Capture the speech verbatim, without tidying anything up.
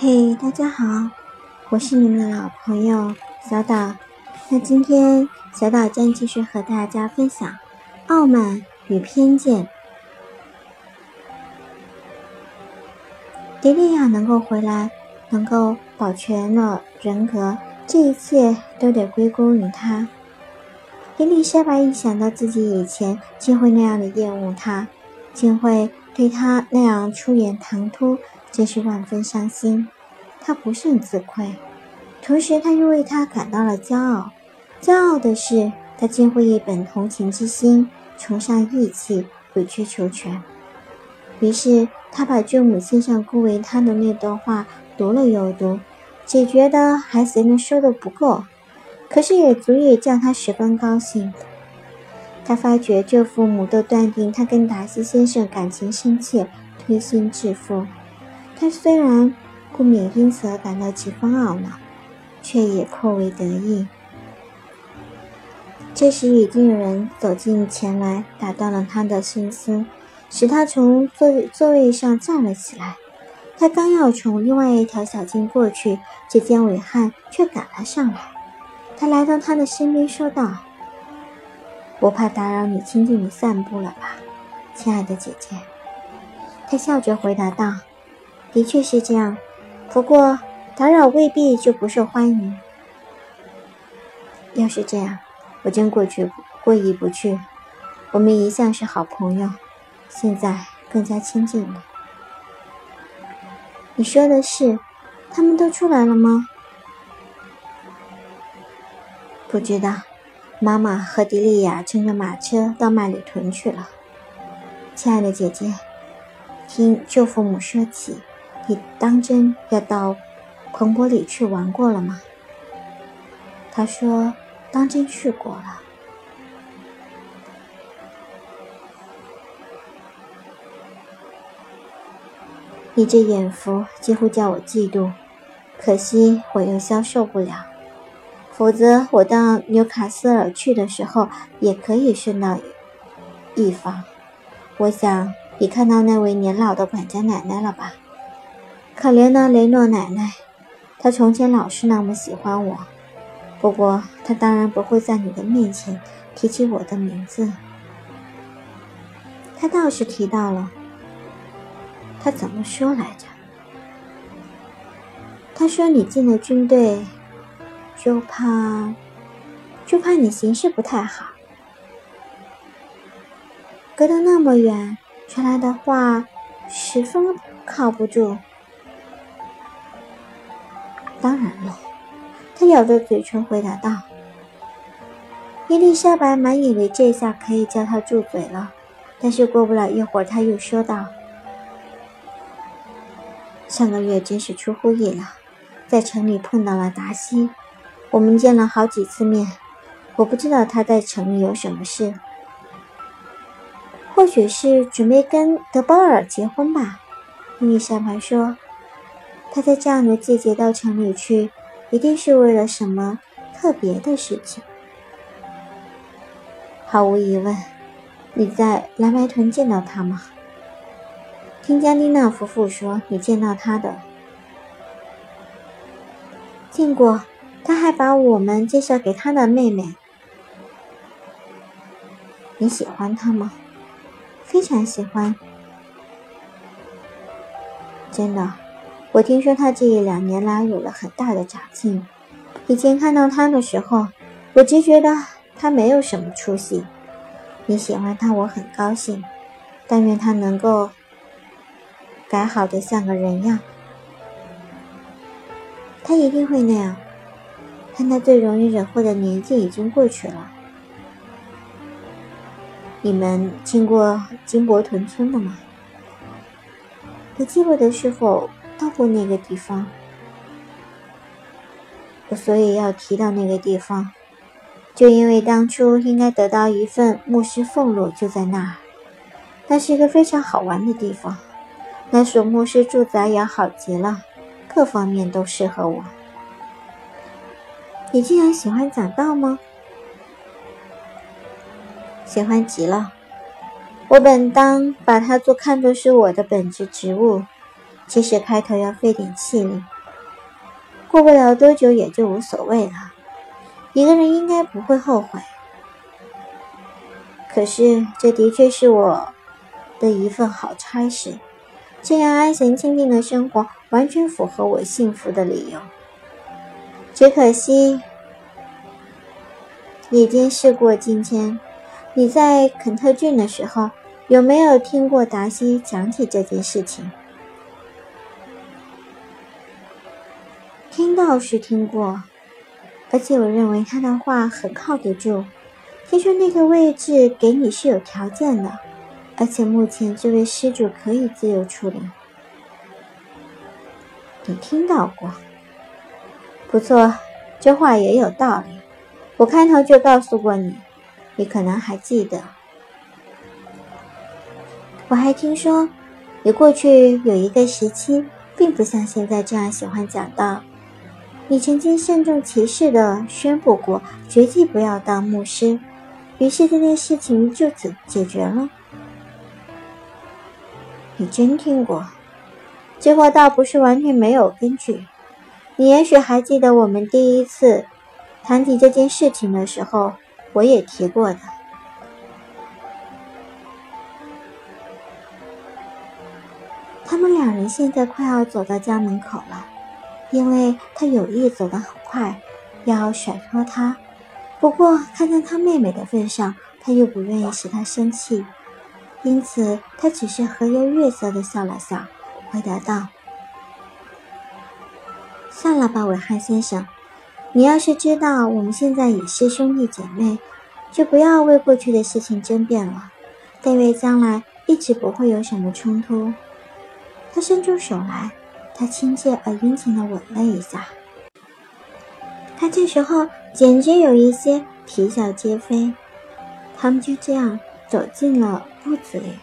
嘿、hey, 大家好，我是你们的老朋友小岛。那今天小岛将继续和大家分享傲慢与偏见。迪利亚能够回来，能够保全了人格，这一切都得归功于他。伊丽莎白一想到自己以前竟会那样的厌恶他，竟会对他那样出言唐突，真是万分伤心。他不胜自愧，同时他又为他感到了骄傲。骄傲的是，他竟会一本同情之心，崇尚义气，委曲求全。于是他把舅母信上顾维他的那段话读了又读，只觉得还嫌人说的不够，可是也足以叫他十分高兴。他发觉舅父母都断定他跟达西先生感情深切，推心置腹。他虽然不免因此而感到几分懊恼，却也颇为得意。这时已经有人走近前来，打断了他的心思，使他从座座位上站了起来。他刚要从另外一条小径过去，只见伟汉却赶了上来。他来到他的身边，说道：“我怕打扰你亲近你散步了吧，亲爱的姐姐。”他笑着回答道：“的确是这样，不过打扰未必就不受欢迎。要是这样，我真过去过意不去。我们一向是好朋友，现在更加亲近了。”“你说的是，他们都出来了吗？”“不知道，妈妈和迪丽亚乘着马车到麦里屯去了。亲爱的姐姐，听舅父母说起，你当真要到彭伯里去玩过了吗？”他说：“当真去过了。”你这眼福几乎叫我嫉妒，可惜我又消受不了。否则我到纽卡斯尔去的时候也可以顺道一访。我想你看到那位年老的管家奶奶了吧？可怜的雷诺奶奶，她从前老是那么喜欢我，不过她当然不会在你的面前提起我的名字。她倒是提到了，她怎么说来着？她说你进了军队，就怕就怕你行事不太好。隔得那么远，传来的话十分靠不住。当然了，他咬着嘴唇回答道。伊丽莎白满以为这下可以叫他住嘴了，但是过不了一会儿，他又说道：“上个月真是出乎意料，在城里碰到了达西。我们见了好几次面，我不知道他在城里有什么事，或许是准备跟德保尔结婚吧。”伊丽莎白说：“他在这样的季节到城里去，一定是为了什么特别的事情。”“毫无疑问。你在蓝白屯见到他吗？”“听加丽娜夫妇说你见到他的。”“见过。他还把我们介绍给他的妹妹。”“你喜欢他吗？”“非常喜欢。”“真的，我听说他这一两年来有了很大的长进。以前看到他的时候，我只觉得他没有什么出息。你喜欢他，我很高兴。但愿他能够改好的像个人样。他一定会那样。但他最容易惹祸的年纪已经过去了。你们经过金伯屯村了吗？”“我记不得是否到过那个地方。我所以要提到那个地方，就因为当初应该得到一份牧师俸禄就在那儿。那是一个非常好玩的地方，那所牧师住宅也好极了，各方面都适合我。”“你竟然喜欢讲道吗？”“喜欢极了。我本当把它做看作是我的本职职务，即使开头要费点气力，过不了多久也就无所谓了。一个人应该不会后悔。可是这的确是我的一份好差事，这样安闲清静的生活完全符合我幸福的理由。只可惜已经事过境迁。你在肯特郡的时候，有没有听过达西讲起这件事情？听到是听过，而且我认为他的话很靠得住。听说那个位置给你是有条件的，而且目前这位施主可以自由处理。你听到过？不错，这话也有道理。我开头就告诉过你，你可能还记得。我还听说，你过去有一个时期，并不像现在这样喜欢讲道。你曾经慎重其事地宣布过，绝技不要当牧师，于是这件事情就解解决了。你真听过？这话倒不是完全没有根据。你也许还记得我们第一次谈起这件事情的时候，我也提过的。他们两人现在快要走到家门口了，因为他有意走得很快，要甩脱他。不过看在他妹妹的份上，他又不愿意使她生气，因此他只是和颜悦色地笑了笑，回答道：“算了吧，伟汉先生，你要是知道我们现在也是兄弟姐妹，就不要为过去的事情争辩了，但愿将来一直不会有什么冲突。”他伸出手来，他亲切而殷勤地吻了一下。他这时候简直有一些啼笑皆非。他们就这样走进了屋子里。